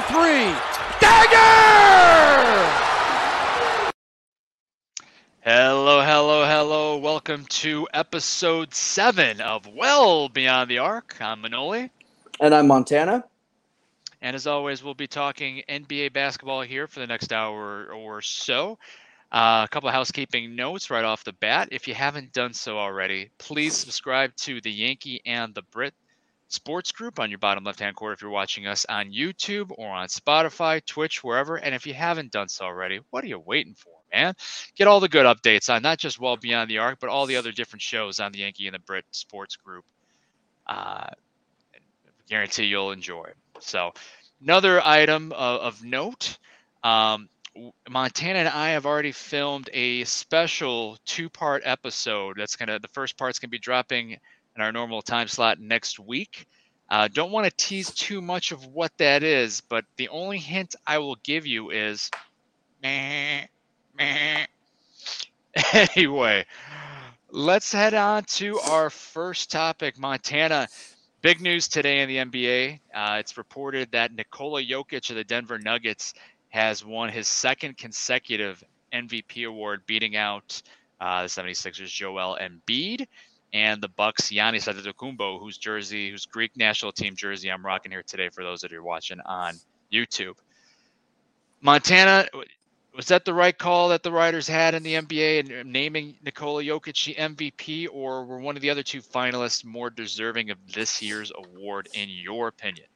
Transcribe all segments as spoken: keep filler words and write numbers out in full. for three. Dagger! Hello, hello, hello. Welcome to episode seven of Well Beyond the Arc. I'm Manoli. And I'm Montana. And as always, we'll be talking N B A basketball here for the next hour or so. Uh, a couple of housekeeping notes right off the bat. If you haven't done so already, please subscribe to the Yankee and the Brit Sports Group on your bottom left-hand corner if you're watching us on YouTube or on Spotify, Twitch, wherever. And if you haven't done so already, what are you waiting for, man? Get all the good updates on not just Well Beyond the Arc, but all the other different shows on the Yankee and the Brit Sports Group. Uh, guarantee you'll enjoy. So another item of, of note, um, Montana and I have already filmed a special two-part episode. That's gonna the first part's gonna be dropping in our normal time slot next week. Uh, don't want to tease too much of what that is, but the only hint I will give you is meh, meh. Anyway, let's head on to our first topic, Montana. Big news today in the N B A. Uh, it's reported that Nikola Jokic of the Denver Nuggets has won his second consecutive M V P award, beating out uh, the seventy-sixers Joel Embiid and the Bucks Giannis Antetokounmpo, whose jersey, whose Greek national team jersey I'm rocking here today for those that are watching on YouTube. Montana, was that the right call that the writers had in the N B A in naming Nikola Jokic the M V P, or were one of the other two finalists more deserving of this year's award in your opinion?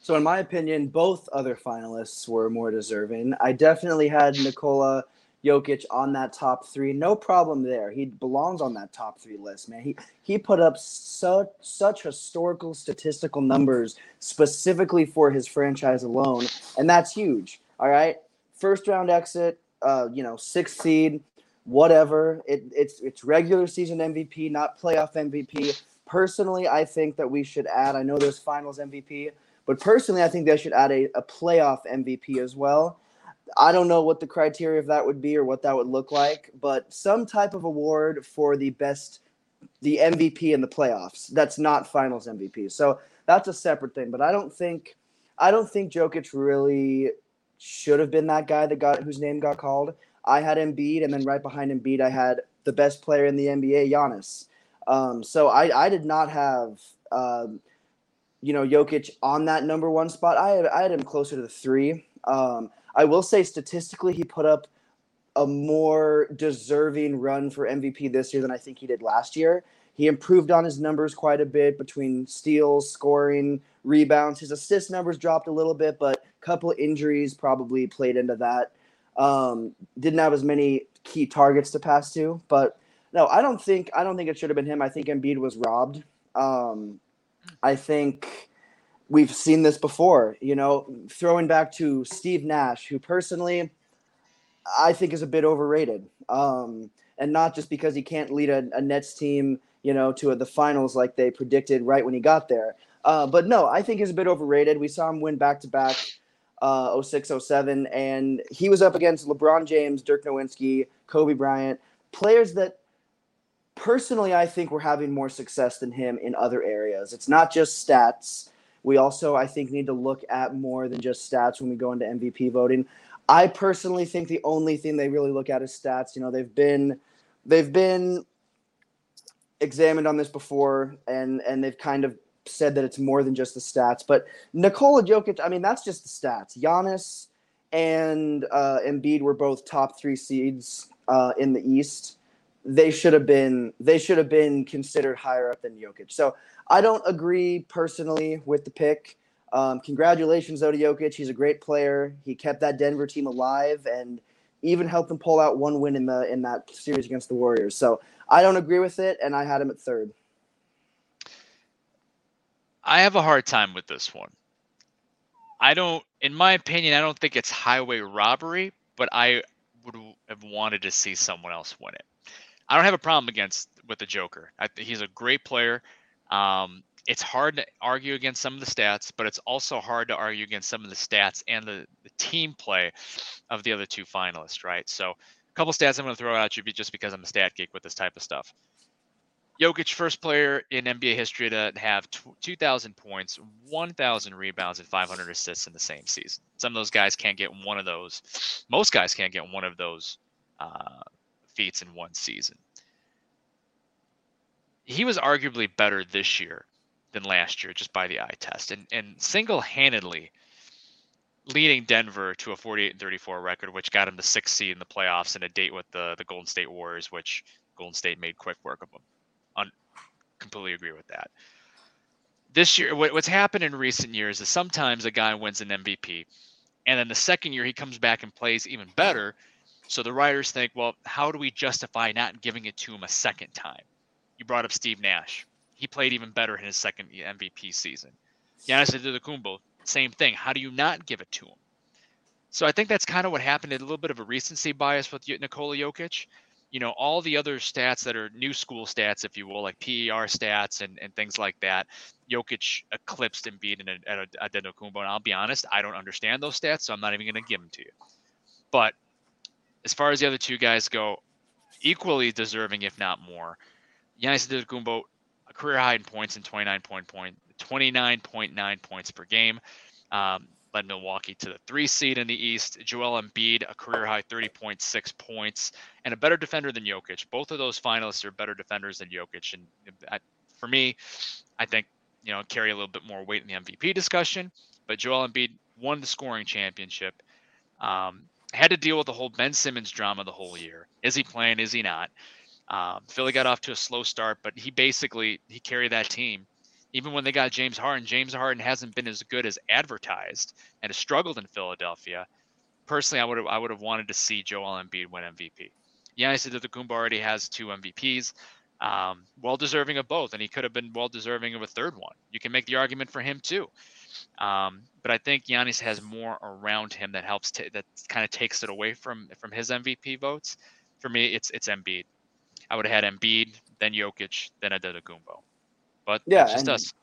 So in my opinion, both other finalists were more deserving. I definitely had Nikola Jokic on that top three. No problem there. He belongs on that top three list, man. He he put up such such historical statistical numbers specifically for his franchise alone, and that's huge. All right? First round exit, uh, you know, sixth seed, whatever. It, it's it's regular season M V P, not playoff M V P. Personally, I think that we should add, I know there's finals M V P, but personally, I think they should add a, a playoff M V P as well. I don't know what the criteria of that would be or what that would look like, but some type of award for the best, the M V P in the playoffs. That's not finals M V P. So that's a separate thing. But I don't think, I don't think Jokic really should have been that guy that got whose name got called. I had Embiid, and then right behind Embiid, I had the best player in the N B A, Giannis. Um, so I, I did not have. Um, You know, Jokic on that number one spot. I had, I had him closer to the three. Um, I will say statistically he put up a more deserving run for M V P this year than I think he did last year. He improved on his numbers quite a bit between steals, scoring, rebounds. His assist numbers dropped a little bit, but a couple of injuries probably played into that. Um, didn't have as many key targets to pass to. But, no, I don't think I don't think it should have been him. I think Embiid was robbed. Um I think we've seen this before, you know, throwing back to Steve Nash, who personally I think is a bit overrated. Um, and not just because he can't lead a, a Nets team, you know, to a, the finals like they predicted right when he got there. Uh, but no, I think he's a bit overrated. We saw him win back-to-back uh, oh six oh seven, and he was up against LeBron James, Dirk Nowitzki, Kobe Bryant, players that, personally, I think we're having more success than him in other areas. It's not just stats. We also, I think, need to look at more than just stats when we go into M V P voting. I personally think the only thing they really look at is stats. You know, they've been they've been examined on this before, and, and they've kind of said that it's more than just the stats. But Nikola Jokic, I mean, that's just the stats. Giannis and uh, Embiid were both top three seeds uh, in the East. They should have been they should have been considered higher up than Jokic. So I don't agree personally with the pick. Um, congratulations, though, to Jokic. He's a great player. He kept that Denver team alive and even helped them pull out one win in the in that series against the Warriors. So I don't agree with it, and I had him at third. I have a hard time with this one. I don't, in my opinion, I don't think it's highway robbery, but I would have wanted to see someone else win it. I don't have a problem against with the Joker. I, he's a great player. Um, it's hard to argue against some of the stats, but it's also hard to argue against some of the stats and the, the team play of the other two finalists, right? So a couple stats I'm going to throw out at you just because I'm a stat geek with this type of stuff. Jokic, first player in N B A history to have two thousand points, one thousand rebounds, and five hundred assists in the same season. Some of those guys can't get one of those. Most guys can't get one of those uh, feats in one season. He was arguably better this year than last year just by the eye test, and, and single-handedly leading Denver to a forty-eight and thirty-four record, which got him the sixth seed in the playoffs and a date with the, the Golden State Warriors, which Golden State made quick work of them. Un- completely agree with that. This year, what, what's happened in recent years is sometimes a guy wins an M V P, and then the second year he comes back and plays even better. So the writers think, well, how do we justify not giving it to him a second time? You brought up Steve Nash. He played even better in his second M V P season. Giannis Antetokounmpo, same thing. How do you not give it to him? So I think that's kind of what happened. A little bit of a recency bias with Nikola Jokic. You know, all the other stats that are new school stats, if you will, like P E R stats and, and things like that, Jokic eclipsed Embiid and Antetokounmpo. And I'll be honest, I don't understand those stats, so I'm not even going to give them to you. But as far as the other two guys go, equally deserving, if not more. Giannis Antetokounmpo, a career high in points and twenty-nine point nine points per game, um, led Milwaukee to the three seed in the East. Joel Embiid, a career high thirty point six points, and a better defender than Jokic. Both of those finalists are better defenders than Jokic, and I, for me, I think you know carry a little bit more weight in the M V P discussion. But Joel Embiid won the scoring championship. Um, had to deal with the whole Ben Simmons drama the whole year. Is he playing? Is he not? Um, Philly got off to a slow start, but he basically, he carried that team. Even when they got James Harden, James Harden hasn't been as good as advertised and has struggled in Philadelphia. Personally, I would have, I would have wanted to see Joel Embiid win M V P. Giannis Antetokounmpo already has two M V Ps, um, well-deserving of both, and he could have been well-deserving of a third one. You can make the argument for him too. Um, but I think Giannis has more around him that helps, t- that kind of takes it away from, from his M V P votes. For me, it's, it's Embiid. I would have had Embiid, then Jokic, then Antetokounmpo. But yeah, that's just and, us.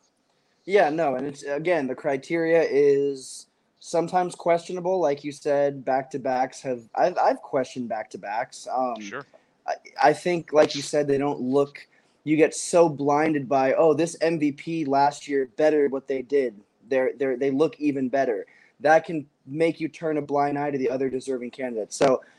Yeah, no, and it's again, the criteria is sometimes questionable. Like you said, back-to-backs have – I've I've questioned back-to-backs. Um, sure. I, I think, like you said, they don't look – you get so blinded by, oh, this M V P last year bettered what they did. They're, they're, they look even better. That can make you turn a blind eye to the other deserving candidates. So –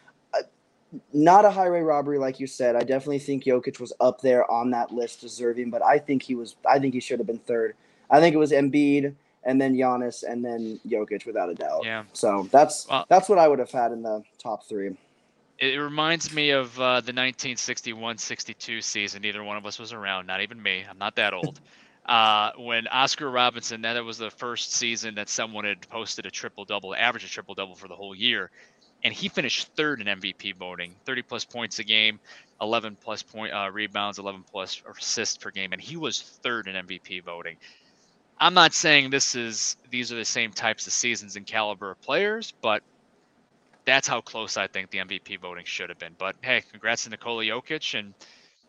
not a highway robbery, like you said. I definitely think Jokic was up there on that list, deserving. But I think he was. I think he should have been third. I think it was Embiid, and then Giannis, and then Jokic, without a doubt. Yeah. So that's well, that's what I would have had in the top three. It reminds me of uh, the nineteen sixty-one sixty-two season. Neither one of us was around. Not even me. I'm not that old. uh, when Oscar Robertson, that was the first season that someone had posted a triple double, average a triple double for the whole year. And he finished third in M V P voting, thirty plus points a game, eleven plus point uh, rebounds, eleven plus assists per game, and he was third in M V P voting. I'm not saying this is these are the same types of seasons and caliber of players, but that's how close I think the M V P voting should have been. But hey, congrats to Nikola Jokic, and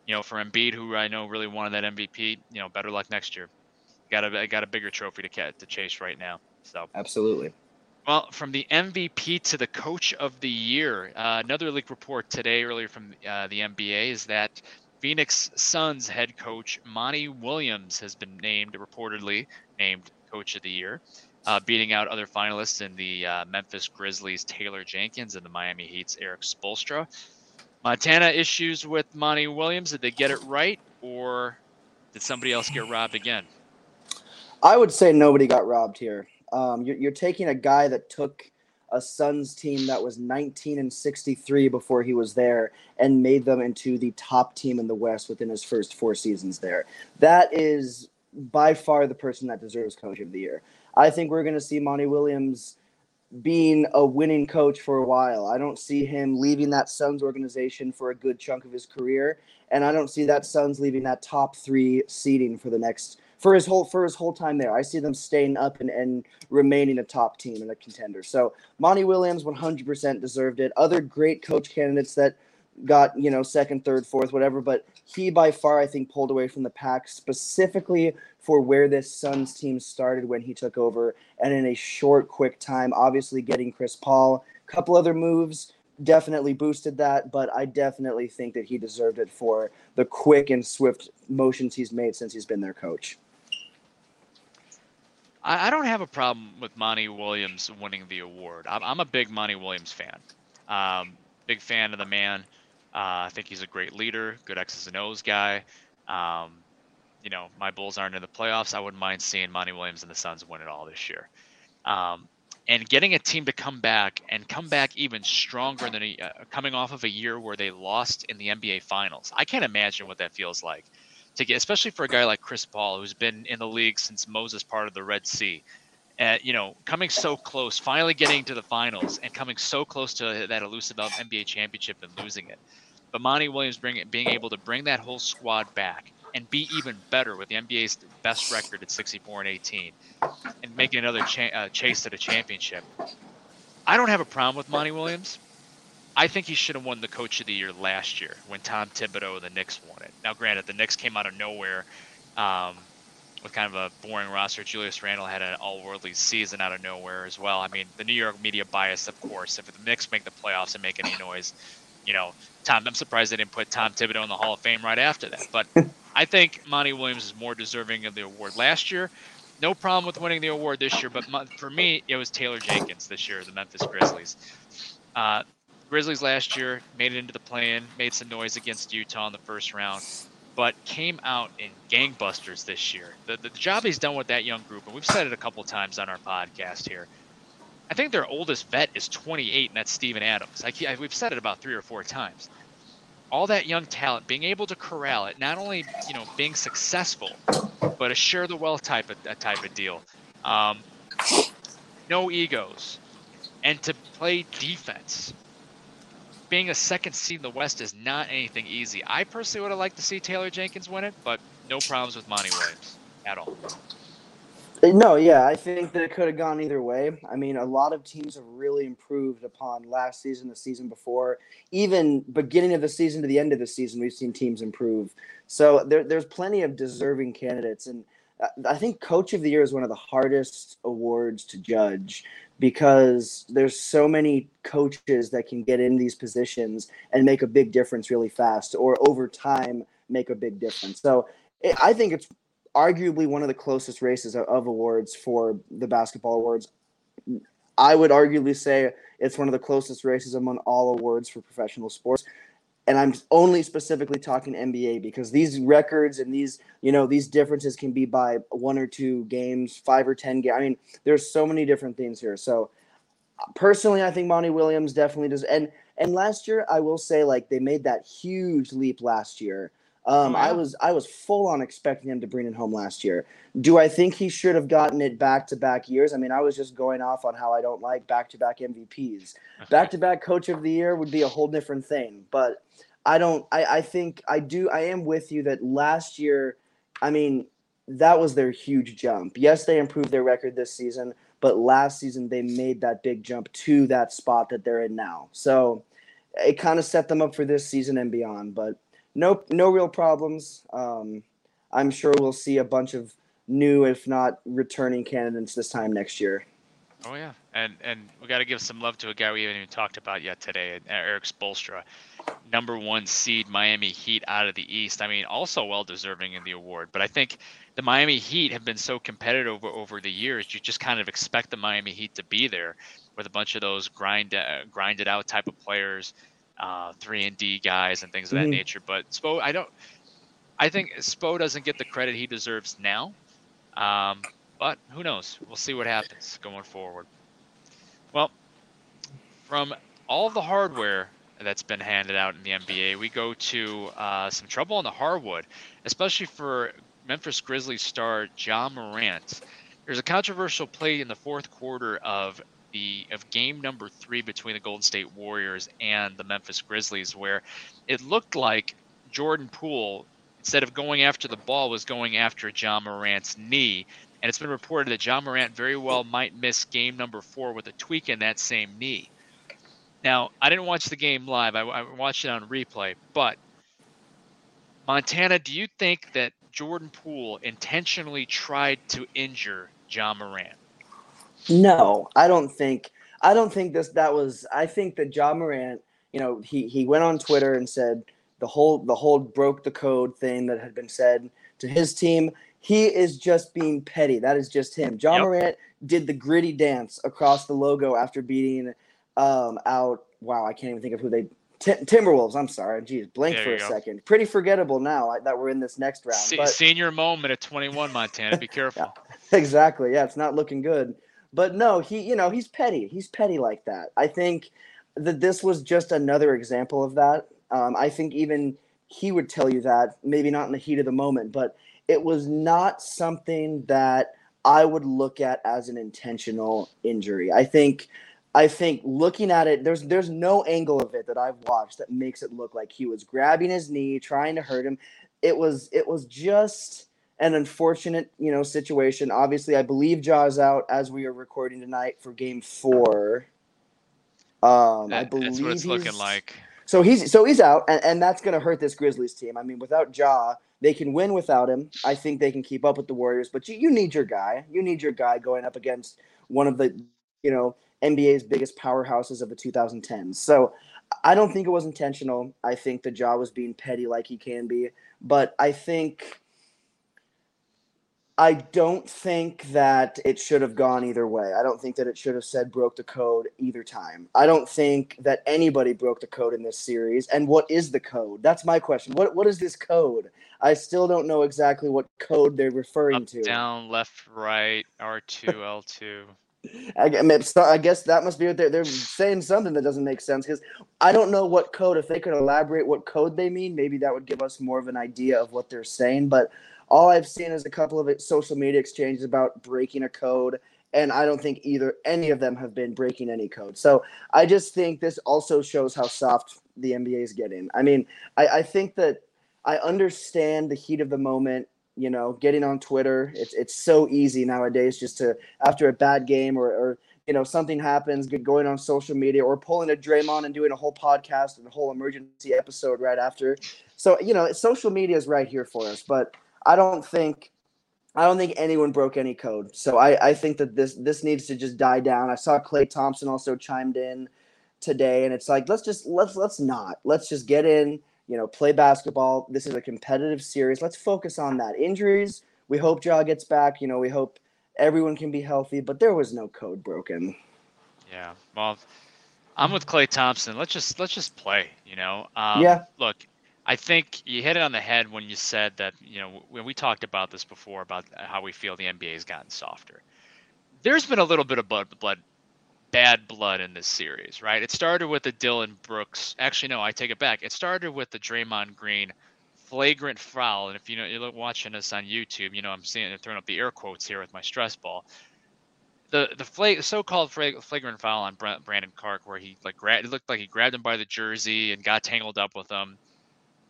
you know for Embiid, who I know really wanted that M V P. You know, better luck next year. Got a got a bigger trophy to catch, to chase right now. So absolutely. Well, from the M V P to the Coach of the Year, uh, another leak report today earlier from uh, the N B A is that Phoenix Suns head coach Monty Williams has been named, reportedly named Coach of the Year, uh, beating out other finalists in the uh, Memphis Grizzlies' Taylor Jenkins and the Miami Heat's Eric Spoelstra. Montana issues with Monty Williams. Did they get it right, or did somebody else get robbed again? I would say nobody got robbed here. Um, you're, you're taking a guy that took a Suns team that was nineteen and sixty-three before he was there and made them into the top team in the West within his first four seasons there. That is by far the person that deserves Coach of the Year. I think we're going to see Monty Williams being a winning coach for a while. I don't see him leaving that Suns organization for a good chunk of his career, and I don't see that Suns leaving that top three seeding for the next For his whole for his whole time there. I see them staying up and, and remaining a top team and a contender. So Monty Williams one hundred percent deserved it. Other great coach candidates that got, you know, second, third, fourth, whatever. But he by far, I think, pulled away from the pack specifically for where this Suns team started when he took over. And in a short, quick time, obviously getting Chris Paul, a couple other moves, definitely boosted that, but I definitely think that he deserved it for the quick and swift motions he's made since he's been their coach. I don't have a problem with Monty Williams winning the award. I'm, I'm a big Monty Williams fan. Um, big fan of the man. Uh, I think he's a great leader, good X's and O's guy. Um, you know, my Bulls aren't in the playoffs. I wouldn't mind seeing Monty Williams and the Suns win it all this year. Um, and getting a team to come back and come back even stronger than a, uh, coming off of a year where they lost in the N B A Finals. I can't imagine what that feels like. To get, especially for a guy like Chris Paul, who's been in the league since Moses part of the Red Sea, uh, you know, coming so close, finally getting to the finals, and coming so close to that elusive N B A championship and losing it. But Monty Williams bring it, being able to bring that whole squad back and be even better with the N B A's best record at sixty-four and eighteen, and making another cha- uh, chase at a championship. I don't have a problem with Monty Williams. I think he should have won the Coach of the Year last year when Tom Thibodeau of the Knicks won it. Now, granted, the Knicks came out of nowhere um, with kind of a boring roster. Julius Randle had an all-worldly season out of nowhere as well. I mean, the New York media bias, of course. If the Knicks make the playoffs and make any noise, you know, Tom, I'm surprised they didn't put Tom Thibodeau in the Hall of Fame right after that. But I think Monty Williams is more deserving of the award last year. No problem with winning the award this year, but for me, it was Taylor Jenkins this year, the Memphis Grizzlies. Uh, Grizzlies last year made it into the play-in, made some noise against Utah in the first round, but came out in gangbusters this year. The, the job he's done with that young group, and we've said it a couple times on our podcast here, I think their oldest vet is twenty-eight, and that's Steven Adams. I, I, we've said it about three or four times. All that young talent, being able to corral it, not only, you know, being successful, but a share the wealth type of, a type of deal. Um, no egos, and to play defense. Being a second seed in the West is not anything easy. I personally would have liked to see Taylor Jenkins win it, but no problems with Monty Williams at all. No, yeah, I think that it could have gone either way. I mean, a lot of teams have really improved upon last season, the season before. Even beginning of the season to the end of the season, we've seen teams improve. So there, there's plenty of deserving candidates. And I think Coach of the Year is one of the hardest awards to judge, because there's so many coaches that can get in these positions and make a big difference really fast, or over time make a big difference. So it, I think it's arguably one of the closest races of, of awards for the basketball awards. I would arguably say it's one of the closest races among all awards for professional sports. And I'm only specifically talking N B A, because these records and these, you know, these differences can be by one or two games, five or ten games. I mean, there's so many different things here. So personally, I think Monty Williams definitely does. And and last year, I will say, like, they made that huge leap last year. Um, yeah. I was I was full on expecting him to bring it home last year. Do I think he should have gotten it back to back years? I mean, I was just going off on how I don't like back to back M V Ps. Back to back Coach of the Year would be a whole different thing. But I don't. I, I think I do. I am with you that last year, I mean, that was their huge jump. Yes, they improved their record this season, but last season they made that big jump to that spot that they're in now. So it kind of set them up for this season and beyond. But No, no real problems. Um, I'm sure we'll see a bunch of new, if not returning, candidates this time next year. Oh yeah, and and we got to give some love to a guy we haven't even talked about yet today, Eric Spoelstra, number one seed Miami Heat out of the East. I mean, also well deserving in the award. But I think the Miami Heat have been so competitive over, over the years. You just kind of expect the Miami Heat to be there with a bunch of those grind uh, grinded out type of players. Uh, three and D guys and things of that mm-hmm. nature, but Spo, I don't. I think Spo doesn't get the credit he deserves now, um, but who knows? We'll see what happens going forward. Well, from all the hardware that's been handed out in the N B A, we go to uh, some trouble on the hardwood, especially for Memphis Grizzlies star Ja Morant. There's a controversial play in the fourth quarter of. The, of game number three between the Golden State Warriors and the Memphis Grizzlies, where it looked like Jordan Poole, instead of going after the ball, was going after Ja Morant's knee. And it's been reported that Ja Morant very well might miss game number four with a tweak in that same knee. Now, I didn't watch the game live. I, I watched it on replay. But, Montana, do you think that Jordan Poole intentionally tried to injure Ja Morant? No, I don't think. I don't think this. That was. I think that Ja Morant you know, he, he went on Twitter and said the whole the whole broke the code thing that had been said to his team. He is just being petty. That is just him. John yep. Morant did the gritty dance across the logo after beating um, out. Wow, I can't even think of who they Tim, Timberwolves. I'm sorry. Geez, blank for a go. second. Pretty forgettable now that we're in this next round. Se- but, senior moment at twenty-one, Montana. Be careful. Yeah, exactly. Yeah, it's not looking good. But no, he you know he's petty. He's petty like that. I think that this was just another example of that. Um, I think even he would tell you that, maybe not in the heat of the moment, but it was not something that I would look at as an intentional injury. I think I think looking at it, there's there's no angle of it that I've watched that makes it look like he was grabbing his knee, trying to hurt him. It was it was just an unfortunate, you know, situation. Obviously, I believe Ja's out as we are recording tonight for game four. Um, that, I believe that's what it's looking like. So he's so he's out, and, and that's going to hurt this Grizzlies team. I mean, without Ja, they can win without him. I think they can keep up with the Warriors, but you, you need your guy. You need your guy going up against one of the, you know, N B A's biggest powerhouses of the two thousand tens. So I don't think it was intentional. I think the Ja was being petty like he can be, but I think I don't think that it should have gone either way. I don't think that it should have said broke the code either time. I don't think that anybody broke the code in this series. And what is the code? That's my question. What what is this code? I still don't know exactly what code they're referring Up, to. Down, left, right, R two, L two. I, I, mean, so I guess that must be what they're, they're saying something that doesn't make sense, because I don't know what code. If they could elaborate what code they mean, maybe that would give us more of an idea of what they're saying. But all I've seen is a couple of social media exchanges about breaking a code, and I don't think either any of them have been breaking any code. So I just think this also shows how soft the N B A is getting. I mean, I, I think that I understand the heat of the moment, you know, getting on Twitter. It's it's so easy nowadays just to, after a bad game or, or you know, something happens, going on social media or pulling a Draymond and doing a whole podcast and a whole emergency episode right after. So, you know, social media is right here for us, but I don't think I don't think anyone broke any code. So I, I think that this this needs to just die down. I saw Klay Thompson also chimed in today, and it's like, let's just let's let's not. Let's just get in. You know, play basketball. This is a competitive series. Let's focus on that. Injuries, we hope Ja gets back. You know, we hope everyone can be healthy, but there was no code broken. Yeah, well, I'm with Klay Thompson. Let's just let's just play, you know. Um, yeah. Look, I think you hit it on the head when you said that, you know, when we talked about this before, about how we feel the N B A has gotten softer. There's been a little bit of blood, blood bad blood in this series, right? It started with the Dillon Brooks. Actually, no, I take it back. It started with the Draymond Green flagrant foul. And if you know, you're watching us on YouTube, you know, I'm seeing it, throwing up the air quotes here with my stress ball. The the flag, so-called flagrant foul on Brandon Clark, where he like grabbed, it looked like he grabbed him by the jersey and got tangled up with him,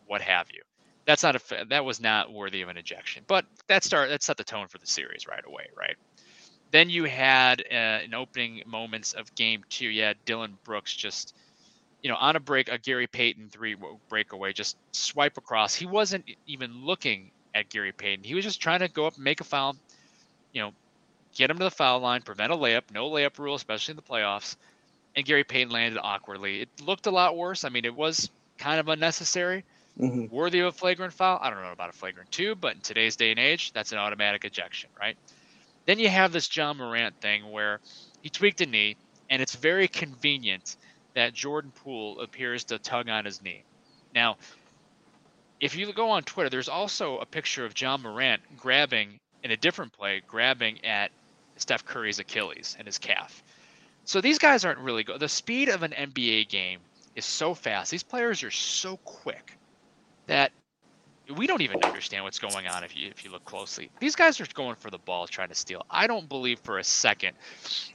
what have you. That's not a that was not worthy of an ejection. But that start that set the tone for the series right away, right? Then you had uh, an opening moments of game two. You had Dillon Brooks just, you know, on a break, a Gary Payton three breakaway, just swipe across. He wasn't even looking at Gary Payton. He was just trying to go up and make a foul, you know, get him to the foul line, prevent a layup, no layup rule, especially in the playoffs. And Gary Payton landed awkwardly. It looked a lot worse. I mean, it was kind of unnecessary. Mm-hmm. Worthy of a flagrant foul? I don't know about a flagrant two, but in today's day and age, that's an automatic ejection, right? Then you have this Ja Morant thing where he tweaked a knee, and it's very convenient that Jordan Poole appears to tug on his knee. Now, if you go on Twitter, there's also a picture of Ja Morant grabbing, in a different play, grabbing at Steph Curry's Achilles and his calf. So these guys aren't really good. The speed of an N B A game is so fast. These players are so quick that we don't even understand what's going on if you if you look closely. These guys are going for the ball, trying to steal. I don't believe for a second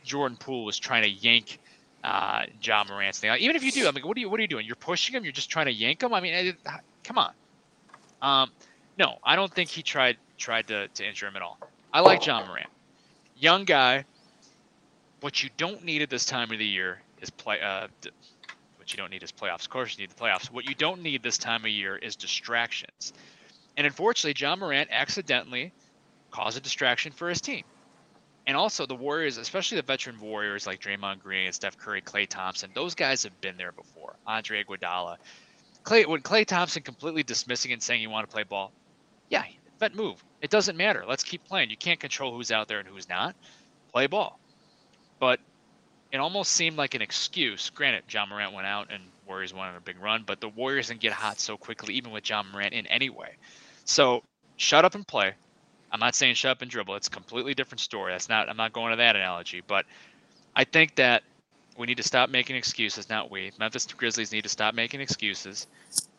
Jordan Poole was trying to yank uh, Ja Morant's thing. Even if you do, I mean, what are you what are you doing? You're pushing him. You're just trying to yank him. I mean, it, come on. Um, no, I don't think he tried tried to, to injure him at all. I like Ja Morant, young guy. What you don't need at this time of the year is play. Uh, you don't need his playoffs. Of course you need the playoffs. What you don't need this time of year is distractions. And unfortunately, Ja Morant accidentally caused a distraction for his team. And also the Warriors, especially the veteran Warriors like Draymond Green and Steph Curry, Klay Thompson, those guys have been there before. Andre Iguodala. Klay, when Klay Thompson completely dismissing and saying you want to play ball, yeah, that move. It doesn't matter. Let's keep playing. You can't control who's out there and who's not. Play ball. But it almost seemed like an excuse. Granted, Ja Morant went out and Warriors won on a big run, but the Warriors didn't get hot so quickly, even with Ja Morant in anyway. So shut up and play. I'm not saying shut up and dribble. It's a completely different story. That's not. I'm not going to that analogy. But I think that we need to stop making excuses. Not we. Memphis Grizzlies need to stop making excuses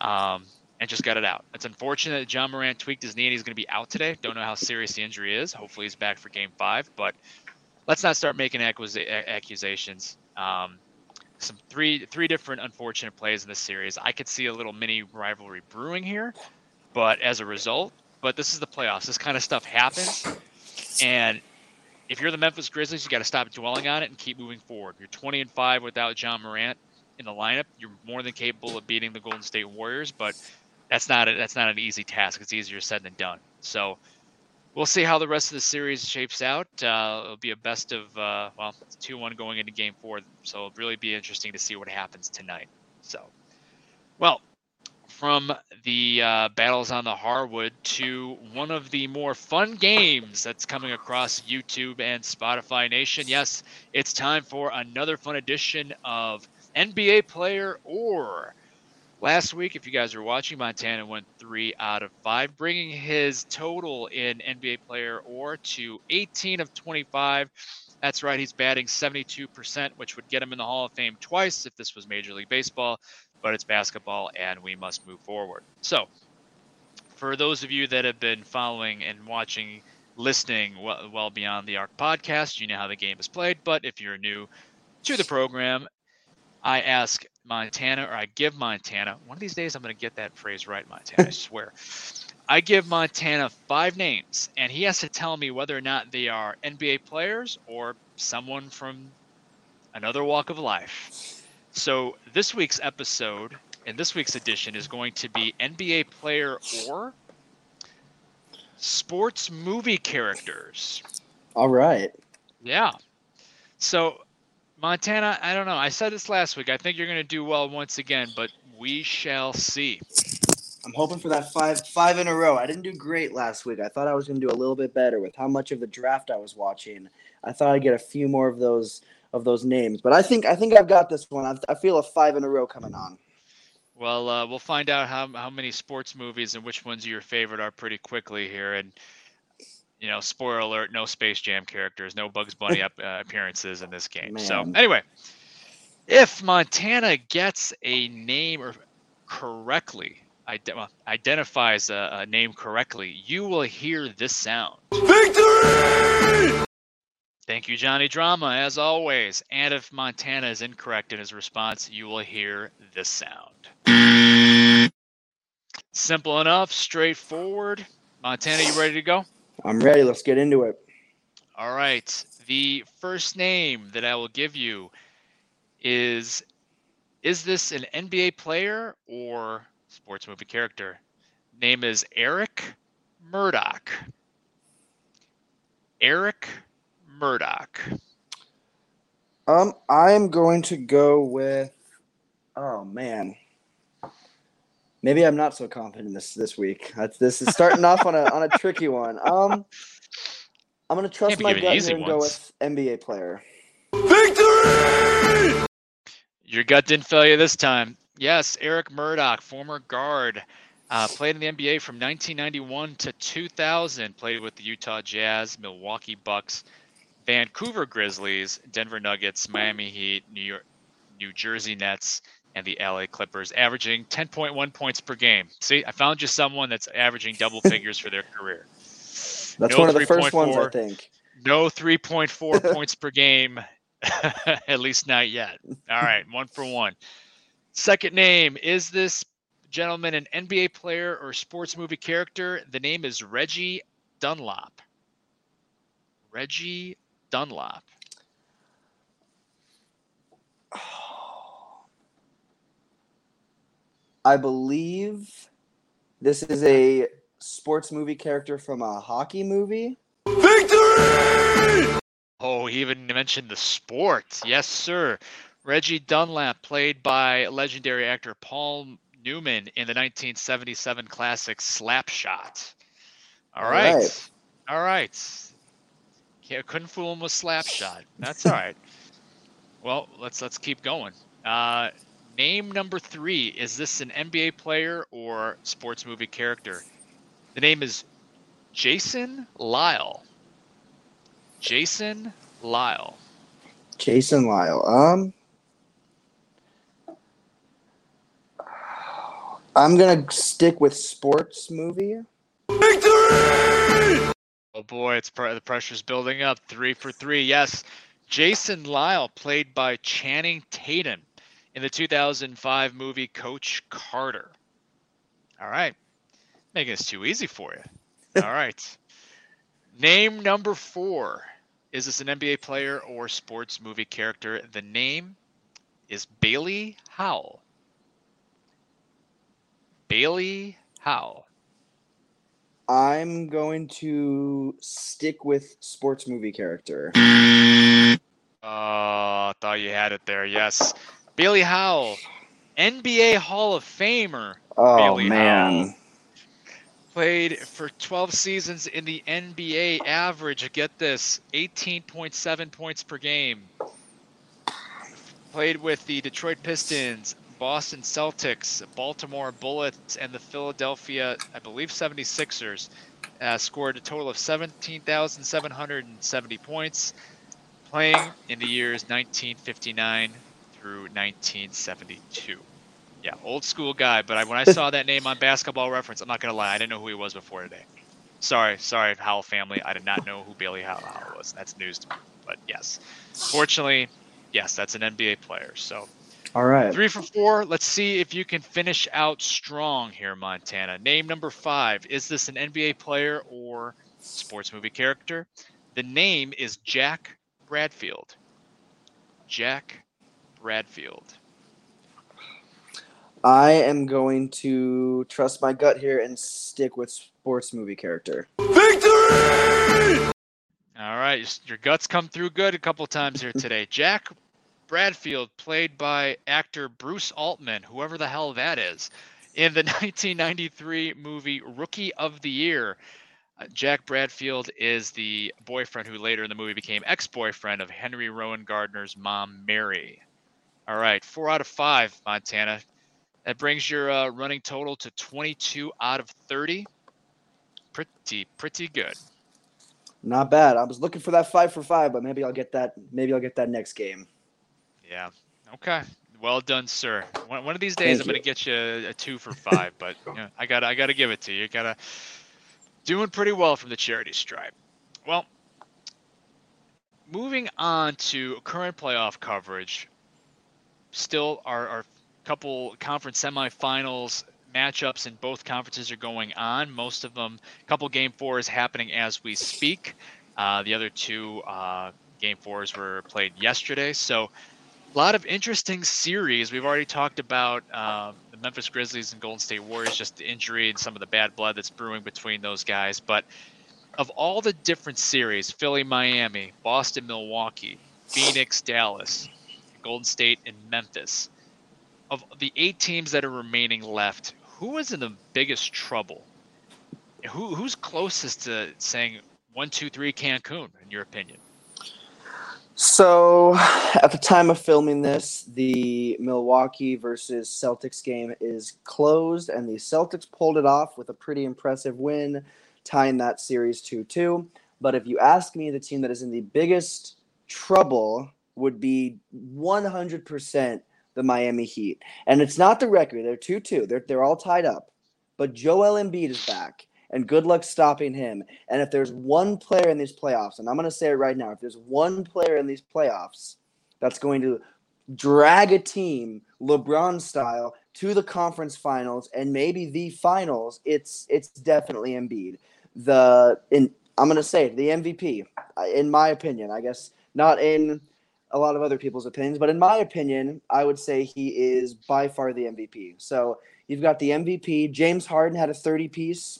um, and just gut it out. It's unfortunate that Ja Morant tweaked his knee and he's going to be out today. Don't know how serious the injury is. Hopefully he's back for game five. But let's not start making accusi- accusations. Um, some three three different unfortunate plays in this series. I could see a little mini rivalry brewing here. But as a result, but this is the playoffs. This kind of stuff happens. And if you're the Memphis Grizzlies, you got to stop dwelling on it and keep moving forward. You're twenty and five without Ja Morant in the lineup. You're more than capable of beating the Golden State Warriors, but that's not a, that's not an easy task. It's easier said than done. So we'll see how the rest of the series shapes out. Uh, it'll be a best of, uh, well, it's two one going into game four. So it'll really be interesting to see what happens tonight. So, well, from the uh, battles on the hardwood to one of the more fun games that's coming across YouTube and Spotify Nation. Yes, it's time for another fun edition of N B A Player Or. Last week, if you guys were watching, Montana went three out of five, bringing his total in N B A Player Or to eighteen of twenty-five. That's right, he's batting seventy-two percent, which would get him in the Hall of Fame twice if this was Major League Baseball. But it's basketball, and we must move forward. So, for those of you that have been following and watching, listening well, well Beyond the Arc podcast, you know how the game is played. But if you're new to the program, I ask Montana, or I give Montana, one of these days I'm going to get that phrase right, Montana, I swear. I give Montana five names, and he has to tell me whether or not they are N B A players or someone from another walk of life. So this week's episode and this week's edition is going to be N B A Player Or sports movie characters. All right. Yeah. So, Montana, I don't know. I said this last week. I think you're going to do well once again, but we shall see. I'm hoping for that five five in a row. I didn't do great last week. I thought I was going to do a little bit better with how much of the draft I was watching. I thought I'd get a few more of those of those names, but I think I think I've got this one. I, I feel a five in a row coming on. Well, uh, we'll find out how how many sports movies and which ones are your favorite are pretty quickly here. And you know, spoiler alert: no Space Jam characters, no Bugs Bunny up, uh, appearances in this game. Man. So anyway, if Montana gets a name or correctly ident- well, identifies a, a name correctly, you will hear this sound: victory! Thank you, Johnny Drama, as always. And if Montana is incorrect in his response, you will hear this sound. Simple enough, straightforward. Montana, you ready to go? I'm ready. Let's get into it. All right. The first name that I will give you is, is this an N B A player or sports movie character? Name is Eric Murdoch. Eric Murdoch. Murdoch. Um, I'm going to go with, oh man, maybe I'm not so confident this this week. That's, this is starting off on a on a tricky one. Um, I'm going to trust my gut here and go with N B A player. Victory! Your gut didn't fail you this time. Yes, Eric Murdoch, former guard, uh, played in the N B A from nineteen ninety-one to two thousand. Played with the Utah Jazz, Milwaukee Bucks, Vancouver Grizzlies, Denver Nuggets, Miami Heat, New York, New Jersey Nets, and the L A Clippers, averaging ten point one points per game. See, I found you someone that's averaging double figures for their career. That's no one of the first ones, I think. No three point four points per game, at least not yet. All right, one for one. Second name, is this gentleman an N B A player or sports movie character? The name is Reggie Dunlop. Reggie Dunlop. I believe this is a sports movie character from a hockey movie. Victory! Oh, he even mentioned the sport. Yes, sir. Reggie Dunlap, played by legendary actor Paul Newman in the nineteen seventy-seven classic Slapshot. All right. All right. All right. Yeah, couldn't fool him with Slapshot. That's all right. Well, let's let's keep going. Uh, name number three. Is this an N B A player or sports movie character? The name is Jason Lyle. Jason Lyle. Jason Lyle. Um, I'm going to stick with sports movie. Victory! Oh, boy, it's pr- the pressure's building up. Three for three, yes. Jason Lyle, played by Channing Tatum in the two thousand five movie Coach Carter. All right. Making this too easy for you. All right. Name number four. Is this an N B A player or sports movie character? The name is Bailey Howell. Bailey Howell. I'm going to stick with sports movie character. Oh, uh, thought you had it there. Yes. Bailey Howell, N B A Hall of Famer. Oh, Bailey man. Howell. Played for twelve seasons in the N B A, average, get this, eighteen point seven points per game. Played with the Detroit Pistons, Boston Celtics, Baltimore Bullets, and the Philadelphia, I believe, seventy-sixers. Uh, scored a total of seventeen thousand seven hundred seventy points, playing in the years nineteen fifty-nine through nineteen seventy-two. Yeah, old school guy, but I, when I saw that name on Basketball Reference, I'm not going to lie, I didn't know who he was before today. Sorry, sorry, Howell family. I did not know who Bailey Howell was. That's news to me, but yes. Fortunately, yes, that's an N B A player. So, all right. Three for four. Let's see if you can finish out strong here, Montana. Name number five. Is this an N B A player or sports movie character? The name is Jack Bradfield. Jack Bradfield. I am going to trust my gut here and stick with sports movie character. Victory! All right, your guts come through good a couple times here today. Jack Bradfield, played by actor Bruce Altman, whoever the hell that is, in the nineteen ninety-three movie Rookie of the Year. Jack Bradfield is the boyfriend who later in the movie became ex-boyfriend of Henry Rowan Gardner's mom, Mary. All right, four out of five, Montana. That brings your uh, running total to twenty-two out of thirty. Pretty, pretty good. Not bad. I was looking for that five for five, but maybe I'll get that. Maybe I'll get that next game. Yeah. Okay. Well done, sir. One, one of these days, Thank I'm going to get you a, a two for five, but you know, I got, I got to give it to you. You got to doing pretty well from the charity stripe. Well, moving on to current playoff coverage. Still, our our. Couple conference semifinals matchups in both conferences are going on. Most of them, a couple game fours happening as we speak. Uh, the other two uh, game fours were played yesterday. So a lot of interesting series. We've already talked about uh, the Memphis Grizzlies and Golden State Warriors, just the injury and some of the bad blood that's brewing between those guys. But of all the different series, Philly, Miami, Boston, Milwaukee, Phoenix, Dallas, Golden State, and Memphis, of the eight teams that are remaining left, who is in the biggest trouble? Who who's closest to saying one, two, three Cancun, in your opinion? So, at the time of filming this, the Milwaukee versus Celtics game is closed, and the Celtics pulled it off with a pretty impressive win, tying that series two two. But if you ask me, the team that is in the biggest trouble would be one hundred percent the Miami Heat. And it's not the record. They're two two. They're, they're all tied up. But Joel Embiid is back, and good luck stopping him. And if there's one player in these playoffs, and I'm going to say it right now, if there's one player in these playoffs that's going to drag a team, LeBron style, to the conference finals and maybe the finals, it's it's definitely Embiid. The in I'm going to say it, the M V P, in my opinion, I guess, not in a lot of other people's opinions, but in my opinion, I would say he is by far the M V P. So you've got the M V P. James Harden had a thirty-piece,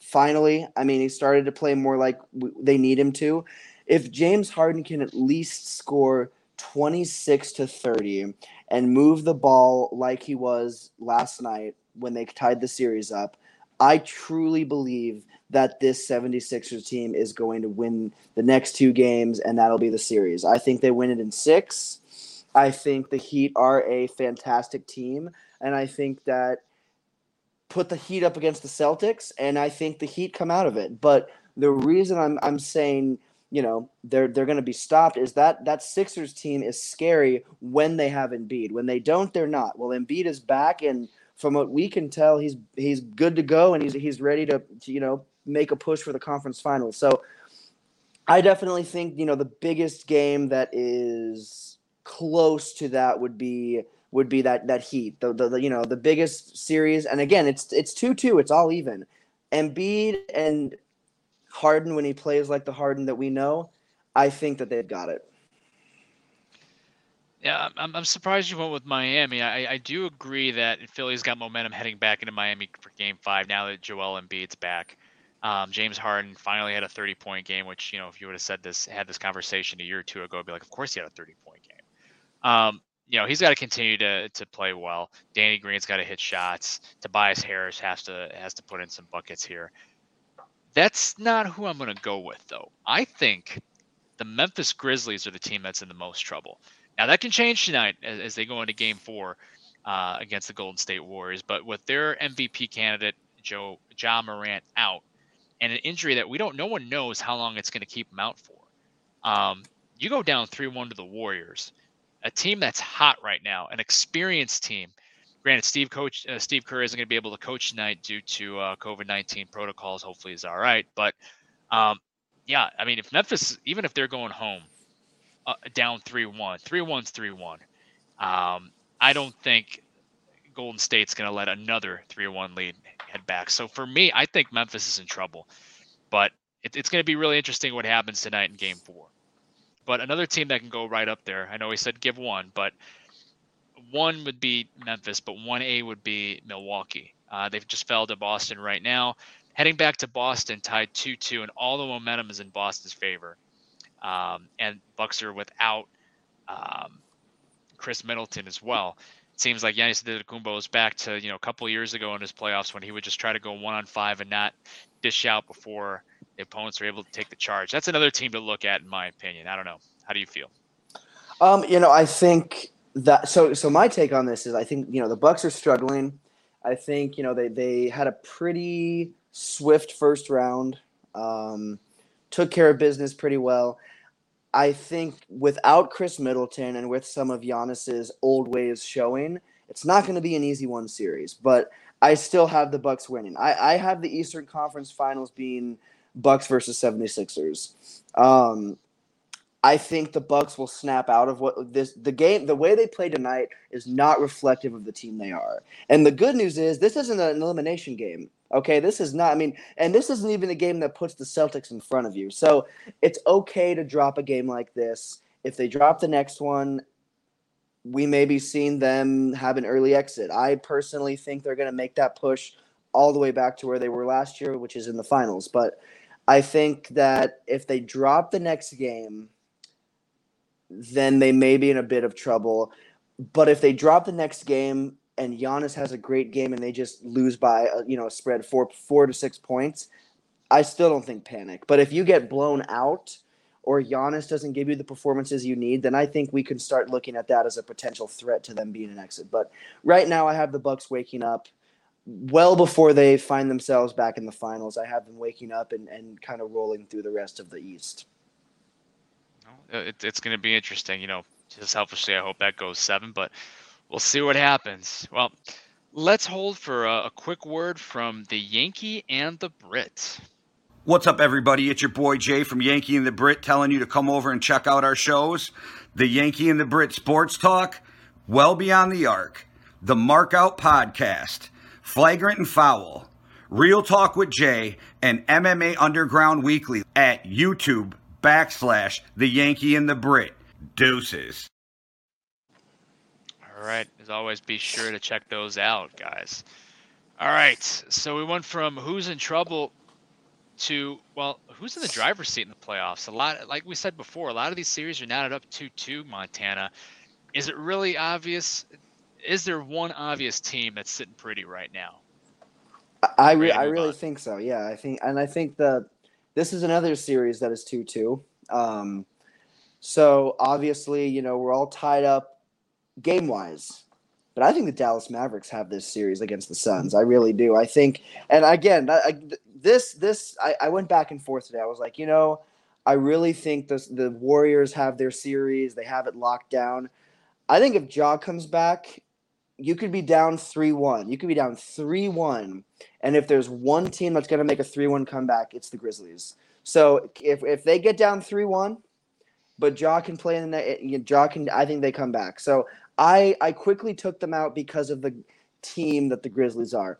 finally. I mean, he started to play more like they need him to. if James Harden can at least score twenty-six to thirty and move the ball like he was last night when they tied the series up, I truly believe that this 76ers team is going to win the next two games, and that'll be the series. I think they win it in six. I think the Heat are a fantastic team, and I think that put the Heat up against the Celtics, and I think the Heat come out of it. But the reason I'm I'm saying, you know, they're they're going to be stopped is that that Sixers team is scary when they have Embiid. When they don't, they're not. Well, Embiid is back, and from what we can tell, he's he's good to go, and he's he's ready to, to you know, make a push for the conference finals. So I definitely think, you know, the biggest game that is close to that would be would be that that Heat, the, the, the you know, the biggest series. And again, it's it's two two, it's all even. Embiid and Harden, when he plays like the Harden that we know, I think that they've got it. Yeah, I'm I'm surprised you went with Miami. I, I do agree that Philly's got momentum heading back into Miami for Game Five now that Joel Embiid's back. Um, James Harden finally had a thirty-point game, which, you know, if you would have said this, had this conversation a year or two ago, I'd be like, of course he had a thirty-point game. Um, you know, he's got to continue to to play well. Danny Green's got to hit shots. Tobias Harris has to has to put in some buckets here. That's not who I'm going to go with, though. I think the Memphis Grizzlies are the team that's in the most trouble. Now, that can change tonight as, as they go into Game Four uh, against the Golden State Warriors. But with their M V P candidate, Joe, Ja Morant, out, and an injury that we don't, no one knows how long it's going to keep him out for. Um, you go down three one to the Warriors, a team that's hot right now, an experienced team. Granted, Steve Coach uh, Steve Kerr isn't going to be able to coach tonight due to uh, COVID nineteen protocols. Hopefully, he's all right. But um, yeah, I mean, if Memphis, even if they're going home, Uh, down three one. three one's three one. Um, I don't think Golden State's going to let another three one lead head back. So for me, I think Memphis is in trouble. But it, it's going to be really interesting what happens tonight in Game four. But another team that can go right up there, I know we said give one, but one would be Memphis, but one A would be Milwaukee. Uh, they've just fell to Boston right now. Heading back to Boston, tied two two, and all the momentum is in Boston's favor. Um, and Bucks are without um, Khris Middleton as well. It seems like Giannis Antetokounmpo is back to, you know, a couple years ago in his playoffs when he would just try to go one on five and not dish out before the opponents are able to take the charge. That's another team to look at, in my opinion. I don't know. How do you feel? Um, you know, I think that so. So my take on this is, I think, you know, the Bucks are struggling. I think, you know, they they had a pretty swift first round. Um, took care of business pretty well. I think without Khris Middleton and with some of Giannis's old ways showing, it's not going to be an easy one series, but I still have the Bucks winning. I, I have the Eastern Conference Finals being Bucks versus 76ers. Um, I think the Bucks will snap out of what this the game. The way they play tonight is not reflective of the team they are. And the good news is this isn't an elimination game. Okay, this is not, I mean, and this isn't even a game that puts the Celtics in front of you. So it's okay to drop a game like this. If they drop the next one, we may be seeing them have an early exit. I personally think they're going to make that push all the way back to where they were last year, which is in the finals. But I think that if they drop the next game, then they may be in a bit of trouble. But if they drop the next game, and Giannis has a great game, and they just lose by a, you know, a spread four four to six points, I still don't think panic. But if you get blown out or Giannis doesn't give you the performances you need, then I think we can start looking at that as a potential threat to them being an exit. But right now I have the Bucks waking up well before they find themselves back in the finals. I have them waking up and, and kind of rolling through the rest of the East. It, it's going to be interesting. You know, just selfishly, I hope that goes seven, but we'll see what happens. Well, let's hold for a, a quick word from the Yankee and the Brit. What's up, everybody? It's your boy Jay from Yankee and the Brit telling you to come over and check out our shows. The Yankee and the Brit Sports Talk, Well Beyond the Arc, The Markout Podcast, Flagrant and Foul, Real Talk with Jay, and M M A Underground Weekly at YouTube backslash The Yankee and the Brit. Deuces. All right. As always, be sure to check those out, guys. All right. So we went from who's in trouble to, well, who's in the driver's seat in the playoffs? A lot, like we said before, a lot of these series are knotted up two two Montana. Is it really obvious? Is there one obvious team that's sitting pretty right now? I, re- I really on? think so. Yeah, I think, and I think the this is another series that is two two. Um, so obviously, you know, we're all tied up game wise, but I think the Dallas Mavericks have this series against the Suns. I really do. I think, and again, I, this this I, I went back and forth today. I was like, you know, I really think this, the Warriors have their series. They have it locked down. I think if Ja comes back, you could be down three one. You could be down three one. And if there's one team that's going to make a three one comeback, it's the Grizzlies. So if if they get down three one, but Ja can play in the Ja can, I think they come back. So I, I quickly took them out because of the team that the Grizzlies are.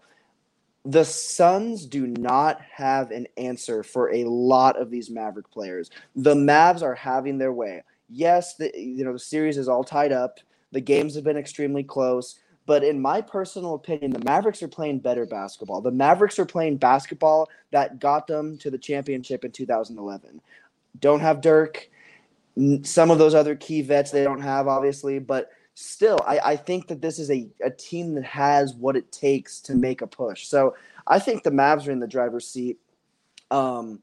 The Suns do not have an answer for a lot of these Maverick players. The Mavs are having their way. Yes, the, you know, the series is all tied up. The games have been extremely close. But in my personal opinion, the Mavericks are playing better basketball. The Mavericks are playing basketball that got them to the championship in two thousand eleven. Don't have Dirk. Some of those other key vets they don't have, obviously. But still, I, I think that this is a, a team that has what it takes to make a push. So I think the Mavs are in the driver's seat. Um,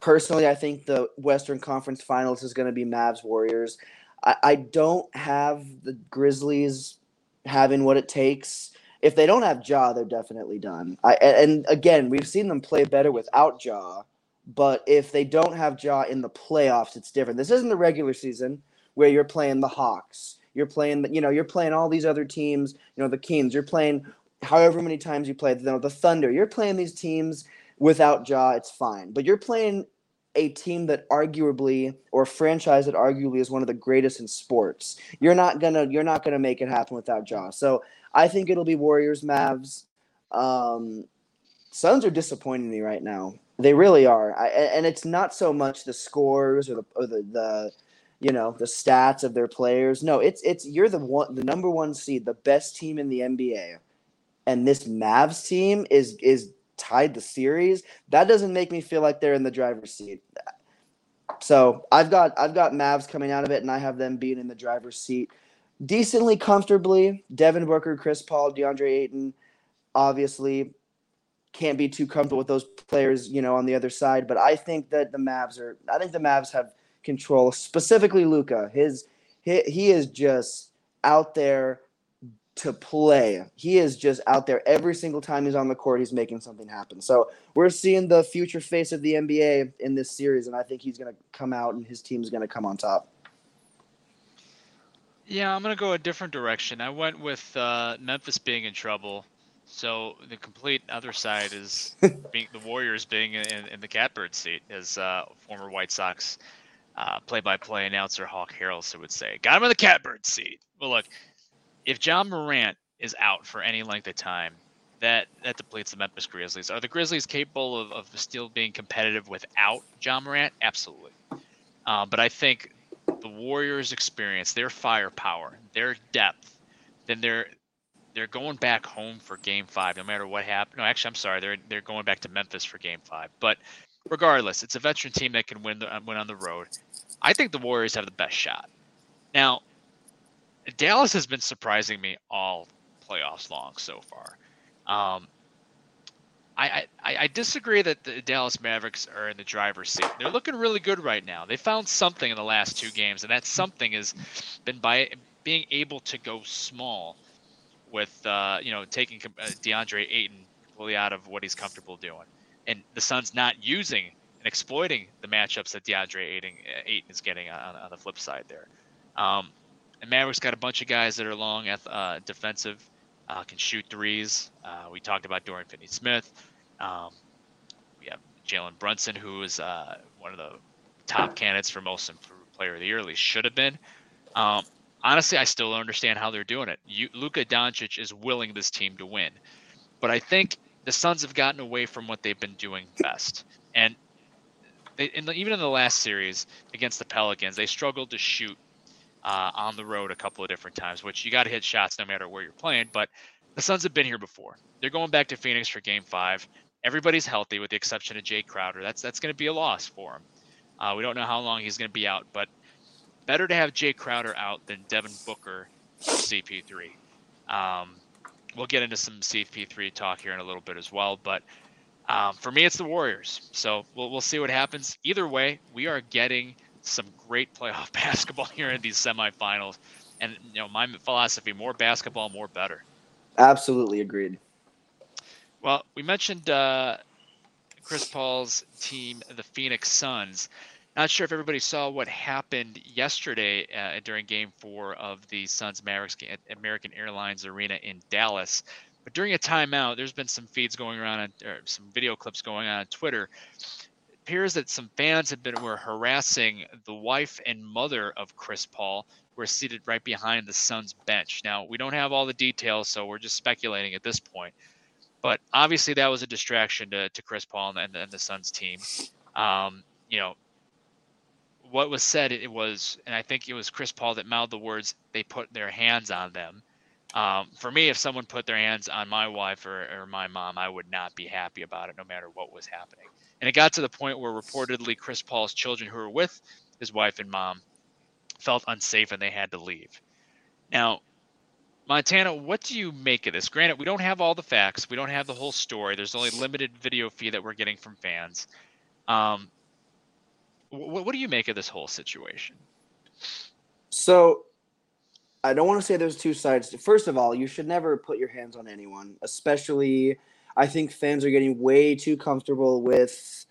personally, I think the Western Conference Finals is going to be Mavs Warriors. I, I don't have the Grizzlies having what it takes. If they don't have Ja, they're definitely done. I, and again, we've seen them play better without Ja, but if they don't have Ja in the playoffs, it's different. This isn't the regular season where you're playing the Hawks. You're playing, you know, you're playing all these other teams, you know, the Kings. You're playing however many times you play, you know, the Thunder. You're playing these teams without Ja, it's fine. But you're playing a team that arguably, or a franchise that arguably is one of the greatest in sports. You're not gonna, you're not gonna make it happen without Ja. So I think it'll be Warriors, Mavs. Um, Suns are disappointing me right now. They really are, I, and it's not so much the scores or the or the. the you know, the stats of their players. No, it's it's you're the one, the number one seed, the best team in the N B A, and this Mavs team is is tied the series. That doesn't make me feel like they're in the driver's seat. So I've got I've got Mavs coming out of it, and I have them being in the driver's seat decently comfortably. Devin Booker, Chris Paul, DeAndre Ayton, obviously can't be too comfortable with those players, you know, on the other side. But I think that the Mavs are. I think the Mavs have control, specifically Luka. His he, he is just out there to play. He is just out there every single time he's on the court. He's making something happen. So we're seeing the future face of the N B A in this series, and I think he's going to come out and his team's going to come on top. Yeah, I'm going to go a different direction. I went with uh, Memphis being in trouble. So the complete other side is being the Warriors being in, in the catbird seat, as uh, former White Sox Uh, play-by-play announcer Hawk Harrelson would say. Got him in the catbird seat. Well, look, if Ja Morant is out for any length of time, that, that depletes the Memphis Grizzlies. Are the Grizzlies capable of, of still being competitive without Ja Morant? Absolutely. Uh, but I think the Warriors' experience, their firepower, their depth, then they're they're going back home for Game Five, no matter what happened. No, actually, I'm sorry, they're they're going back to Memphis for Game Five, but. Regardless, it's a veteran team that can win the, win on the road. I think the Warriors have the best shot. Now, Dallas has been surprising me all playoffs long so far. Um, I, I I disagree that the Dallas Mavericks are in the driver's seat. They're looking really good right now. They found something in the last two games, and that something has been by being able to go small with uh, you know taking DeAndre Ayton completely out of what he's comfortable doing. And the Suns not using and exploiting the matchups that DeAndre Ayton, Ayton is getting on, on the flip side there. Um, and Mavericks got a bunch of guys that are long, uh, defensive, uh, can shoot threes. Uh, we talked about Dorian Finney-Smith. Um, we have Jalen Brunson, who is uh, one of the top candidates for most improved player of the year, at least should have been. Um, honestly, I still don't understand how they're doing it. You, Luka Doncic is willing this team to win. But I think the Suns have gotten away from what they've been doing best. And they, in the, even in the last series against the Pelicans, they struggled to shoot uh, on the road a couple of different times, which you got to hit shots no matter where you're playing. But the Suns have been here before. They're going back to Phoenix for Game five. everybody's healthy with the exception of Jay Crowder. That's that's going to be a loss for him. Uh, we don't know how long he's going to be out, but better to have Jay Crowder out than Devin Booker, C P three. Um, we'll get into some C P three talk here in a little bit as well, but um, for me, it's the Warriors. So we'll we'll see what happens. Either way, we are getting some great playoff basketball here in these semifinals, and you know my philosophy: more basketball, more better. Absolutely agreed. Well, we mentioned uh, Chris Paul's team, the Phoenix Suns. Not sure if everybody saw what happened yesterday uh, during Game Four of the Suns Mavericks at American Airlines Arena in Dallas. But during a timeout, there's been some feeds going around, on, or some video clips going on on Twitter. It appears that some fans have been were harassing the wife and mother of Chris Paul, who are seated right behind the Suns bench. Now, we don't have all the details, so we're just speculating at this point. But obviously, that was a distraction to, to Chris Paul and, and the Suns team. Um, you know. What was said, it was, and I think it was Chris Paul that mouthed the words, they put their hands on them. Um, for me, if someone put their hands on my wife or, or my mom, I would not be happy about it, no matter what was happening. And it got to the point where reportedly Chris Paul's children who were with his wife and mom felt unsafe and they had to leave. Now, Montana, what do you make of this? Granted, we don't have all the facts. We don't have the whole story. There's only limited video feed that we're getting from fans. Um, What do you make of this whole situation? So, I don't want to say there's two sides. First of all, you should never put your hands on anyone, especially I think fans are getting way too comfortable with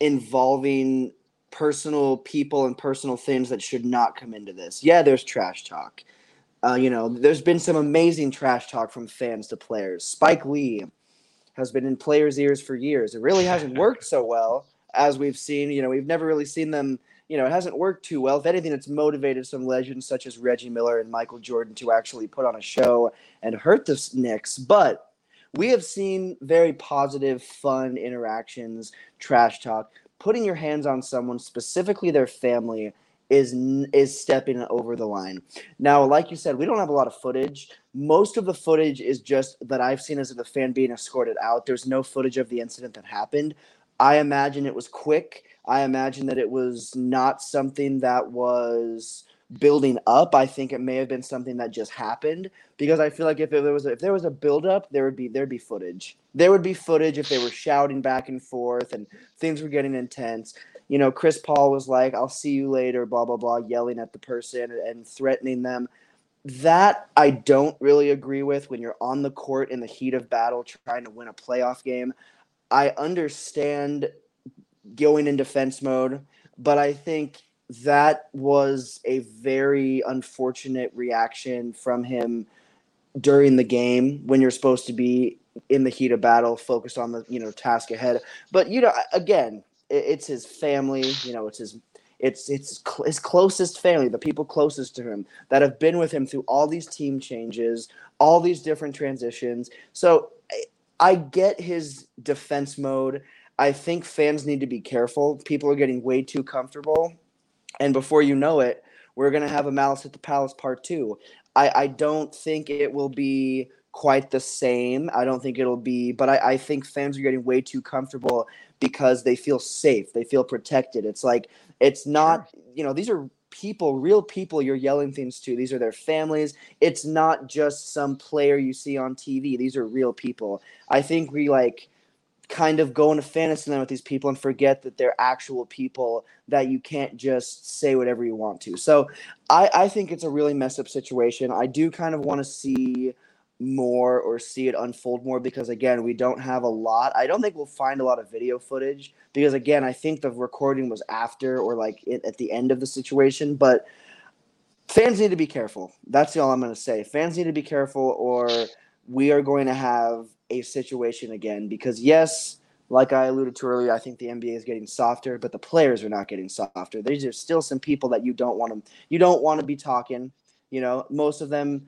involving personal people and personal things that should not come into this. Yeah, there's trash talk. Uh, you know, there's been some amazing trash talk from fans to players. Spike Lee has been in players' ears for years. It really hasn't worked so well. As we've seen, you know, we've never really seen them, you know, it hasn't worked too well. If anything, it's motivated some legends such as Reggie Miller and Michael Jordan to actually put on a show and hurt the Knicks. But we have seen very positive, fun interactions, trash talk. Putting your hands on someone, specifically their family, is is stepping over the line. Now, like you said, we don't have a lot of footage. Most of the footage is just that I've seen as of the fan being escorted out. There's no footage of the incident that happened. I imagine it was quick. I imagine that it was not something that was building up. I think it may have been something that just happened because I feel like if there was a, if there was a buildup, there would be there'd be footage. There would be footage if they were shouting back and forth and things were getting intense. You know, Chris Paul was like, "I'll see you later," blah blah blah, yelling at the person and threatening them. That I don't really agree with when you're on the court in the heat of battle trying to win a playoff game. I understand going in defense mode, but I think that was a very unfortunate reaction from him during the game when you're supposed to be in the heat of battle, focused on the, you know, task ahead. But, you know, again, it's his family, you know, it's his it's it's his closest family, the people closest to him that have been with him through all these team changes, all these different transitions. So I get his defense mode. I think fans need to be careful. People are getting way too comfortable. And before you know it, we're going to have a Malice at the Palace part two. I, I don't think it will be quite the same. I don't think it'll be, but I, I think fans are getting way too comfortable because they feel safe. They feel protected. It's like, it's not, you know, these are people, real people you're yelling things to. These are their families. It's not just some player you see on T V. These are real people. I think we like kind of go into fantasy land with these people and forget that they're actual people that you can't just say whatever you want to. So I, I think it's a really messed up situation. I do kind of want to see more or see it unfold more because, again, we don't have a lot. I don't think we'll find a lot of video footage because, again, I think the recording was after or like it, at the end of the situation. But fans need to be careful. That's all I'm going to say. Fans need to be careful or we are going to have a situation again because, yes, like I alluded to earlier, I think the N B A is getting softer, but the players are not getting softer. There's just still some people that you don't want to, you don't want to be talking. You know, most of them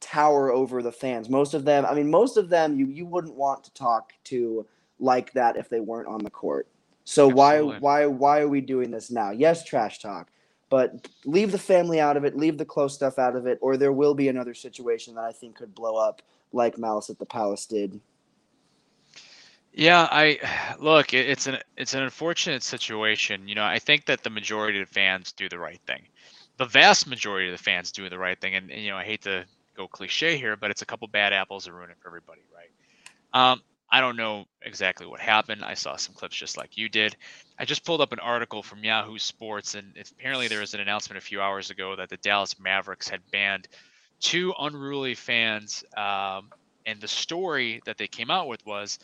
tower over the fans. Most of them, I mean, most of them you, you wouldn't want to talk to like that if they weren't on the court. So Absolutely. why why why are we doing this now? Yes, trash talk, but leave the family out of it, leave the close stuff out of it, or there will be another situation that I think could blow up like Malice at the Palace did. Yeah, I look, it, it's an it's an unfortunate situation. You know, I think that the majority of the fans do the right thing. The vast majority of the fans do the right thing. And, and you know, I hate to go cliche here, but it's a couple bad apples that ruin it for everybody, right? Um, I don't know exactly what happened. I saw some clips just like you did. I just pulled up an article from Yahoo Sports, and it's, apparently there was an announcement a few hours ago that the Dallas Mavericks had banned two unruly fans. Um, and the story that they came out with was,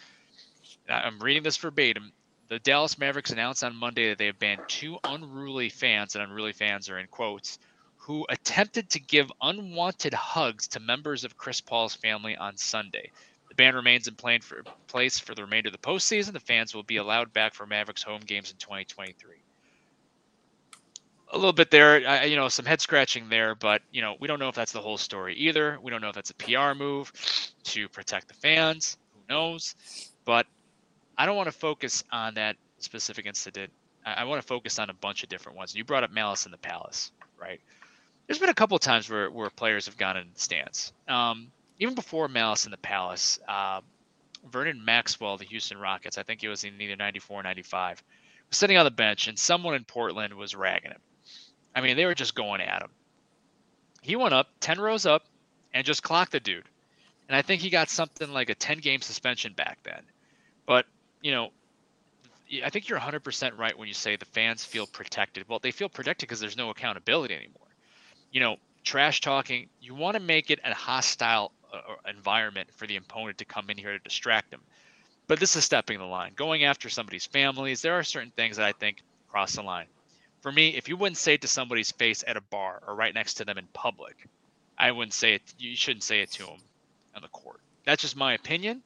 I'm reading this verbatim, the Dallas Mavericks announced on Monday that they have banned two unruly fans, and unruly fans are in quotes, who attempted to give unwanted hugs to members of Chris Paul's family on Sunday. The ban remains in plan for, place for the remainder of the postseason. The fans will be allowed back for Mavericks home games in twenty twenty-three. A little bit there, I, you know, some head scratching there, but, you know, we don't know if that's the whole story either. We don't know if that's a P R move to protect the fans. Who knows? But I don't want to focus on that specific incident. I, I want to focus on a bunch of different ones. You brought up Malice in the Palace, right? There's been a couple of times where, where players have gone in the stands. Um, even before Malice in the Palace, uh, Vernon Maxwell, the Houston Rockets, I think it was in either ninety-four or ninety-five, was sitting on the bench, and someone in Portland was ragging him. I mean, they were just going at him. He went up, ten rows up, and just clocked the dude. And I think he got something like a ten-game suspension back then. But you know, I think you're one hundred percent right when you say the fans feel protected. Well, they feel protected because there's no accountability anymore. You know, trash talking, you want to make it a hostile uh, environment for the opponent to come in here to distract them. But this is stepping the line. Going after somebody's families, there are certain things that I think cross the line. For me, if you wouldn't say it to somebody's face at a bar or right next to them in public, I wouldn't say it. You shouldn't say it to them on the court. That's just my opinion.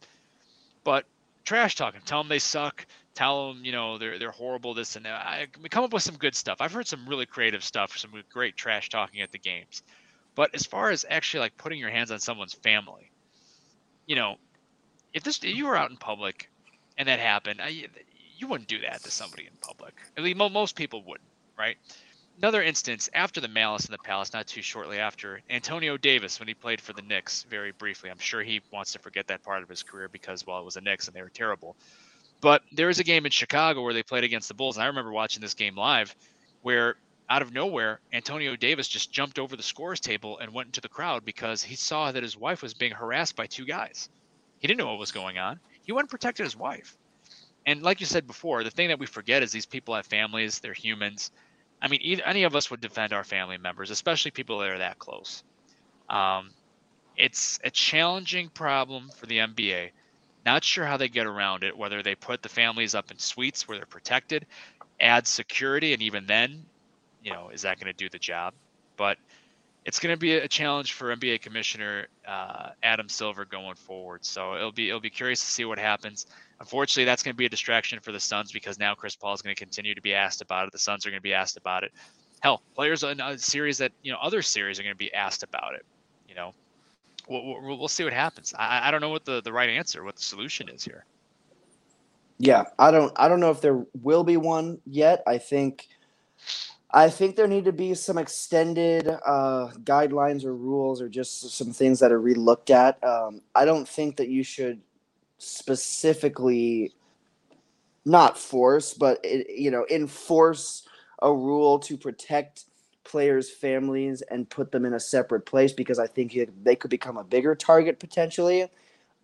But trash talking, tell them they suck, tell them, you know, they're they're horrible, this and that. I, we come up with some good stuff. I've heard some really creative stuff, some great trash talking at the games. But as far as actually like putting your hands on someone's family, you know, if this if you were out in public and that happened, I, you wouldn't do that to somebody in public. At least most people wouldn't, right? Another instance, after the Malice in the Palace, not too shortly after, Antonio Davis, when he played for the Knicks, very briefly. I'm sure he wants to forget that part of his career because, well, it was the Knicks and they were terrible. But there was a game in Chicago where they played against the Bulls, and I remember watching this game live where, out of nowhere, Antonio Davis just jumped over the scorer's table and went into the crowd because he saw that his wife was being harassed by two guys. He didn't know what was going on. He went and protected his wife. And like you said before, the thing that we forget is these people have families, they're humans. I mean, either, any of us would defend our family members, especially people that are that close. Um, it's a challenging problem for the N B A. Not sure how they get around it, whether they put the families up in suites where they're protected, add security, and even then, you know, is that going to do the job? But it's going to be a challenge for N B A Commissioner uh, Adam Silver going forward. So it'll be it'll be curious to see what happens. Unfortunately, that's going to be a distraction for the Suns because now Chris Paul is going to continue to be asked about it. The Suns are going to be asked about it. Hell, players in a series that, you know, other series are going to be asked about it. You know, we'll, we'll, we'll see what happens. I, I don't know what the, the right answer, what the solution is here. Yeah, I don't I don't know if there will be one yet. I think I think there need to be some extended uh, guidelines or rules or just some things that are relooked at. Um, I don't think that you should specifically not force, but it, you know, enforce a rule to protect players' families and put them in a separate place because I think it, they could become a bigger target potentially.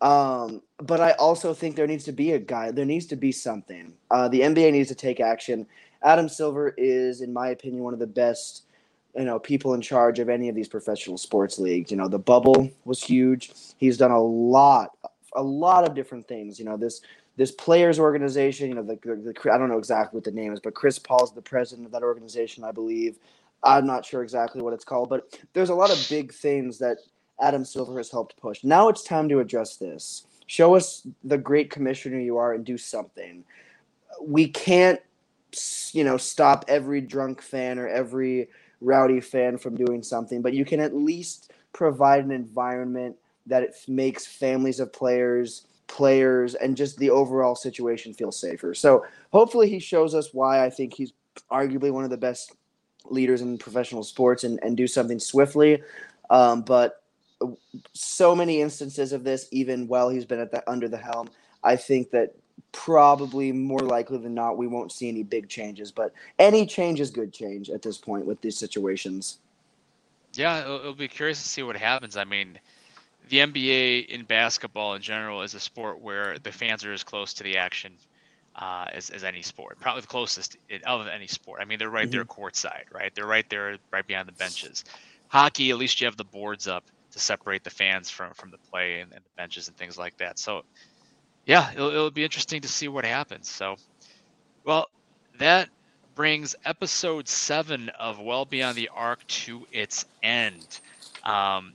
Um, but I also think there needs to be a guide. There needs to be something. Uh, the N B A needs to take action. Adam Silver is, in my opinion, one of the best, you know, people in charge of any of these professional sports leagues. You know, the bubble was huge. He's done a lot, a lot of different things. You know, this this players' organization. You know, the, the, the I don't know exactly what the name is, but Chris Paul's the president of that organization, I believe. I'm not sure exactly what it's called, but there's a lot of big things that Adam Silver has helped push. Now it's time to address this. Show us the great commissioner you are and do something. We can't, you know, stop every drunk fan or every rowdy fan from doing something, but you can at least provide an environment that it makes families of players, players, and just the overall situation feel safer. So hopefully he shows us why I think he's arguably one of the best leaders in professional sports and, and do something swiftly. Um, but so many instances of this, even while he's been at the, under the helm, I think that probably more likely than not, we won't see any big changes. But any change is good change at this point with these situations. Yeah, it'll, it'll be curious to see what happens. I mean, the N B A in basketball in general is a sport where the fans are as close to the action uh, as, as any sport, probably the closest of any sport. I mean, they're right mm-hmm. there courtside, right? They're right there, right behind the benches. Hockey, at least you have the boards up to separate the fans from, from the play and, and the benches and things like that. So, yeah, it'll, it'll be interesting to see what happens. So, well, that brings episode seven of Well Beyond the Arc to its end. Um,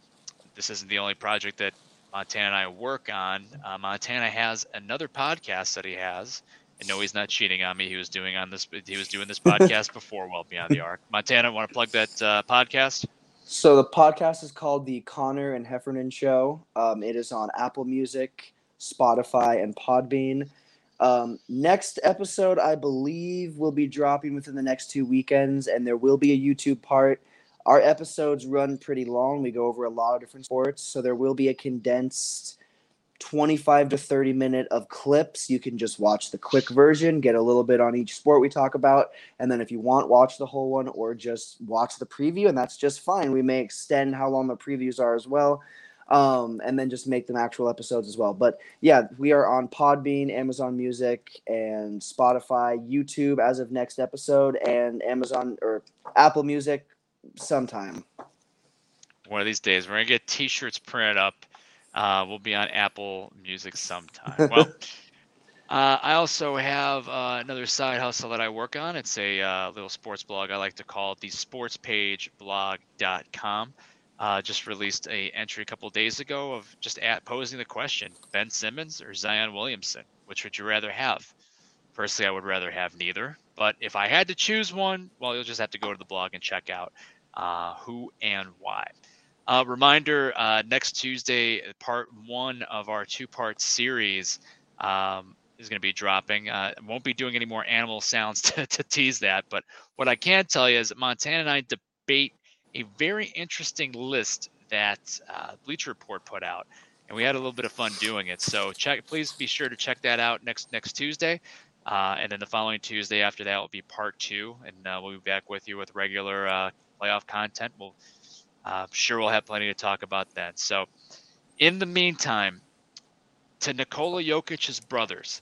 This isn't the only project that Montana and I work on. Uh, Montana has another podcast that he has. And no, he's not cheating on me. He was doing on this. He was doing this podcast before Well Beyond the Arc. Montana, want to plug that uh, podcast? So the podcast is called The Connor and Heffernan Show. Um, it is on Apple Music, Spotify, and Podbean. Um, next episode, I believe, will be dropping within the next two weekends, and there will be a YouTube part. Our episodes run pretty long. We go over a lot of different sports. So there will be a condensed twenty-five to thirty minute of clips. You can just watch the quick version, get a little bit on each sport we talk about. And then if you want, watch the whole one or just watch the preview. And that's just fine. We may extend how long the previews are as well. Um, and then just make them actual episodes as well. But yeah, we are on Podbean, Amazon Music, and Spotify, YouTube as of next episode, and Amazon or Apple Music. Sometime one of these days we're gonna get t-shirts printed up. Uh we'll be on Apple Music sometime. Well, uh I also have uh, another side hustle that I work on. It's a uh, little sports blog. I like to call it the sports page blog dot com. Uh just released a entry a couple days ago of just at posing the question, Ben Simmons or Zion Williamson, which would you rather have? Personally, I would rather have neither. But if I had to choose one, well, you'll just have to go to the blog and check out uh, who and why. Uh, reminder, uh, next Tuesday, part one of our two-part series um, is going to be dropping. I uh, won't be doing any more animal sounds to, to tease that. But what I can tell you is that Montana and I debate a very interesting list that uh, Bleacher Report put out. And we had a little bit of fun doing it. So check. Please be sure to check that out next next Tuesday. Uh, and then the following Tuesday after that will be part two, and uh, we'll be back with you with regular uh, playoff content. We'll uh, sure we'll have plenty to talk about then. So, in the meantime, to Nikola Jokic's brothers,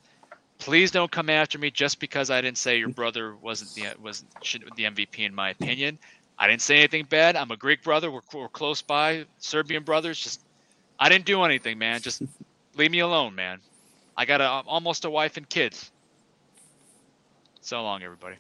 please don't come after me just because I didn't say your brother wasn't the wasn't the M V P in my opinion. I didn't say anything bad. I'm a Greek brother. We're we're close by. Serbian brothers. Just I didn't do anything, man. Just leave me alone, man. I got a, almost a wife and kids. So long, everybody.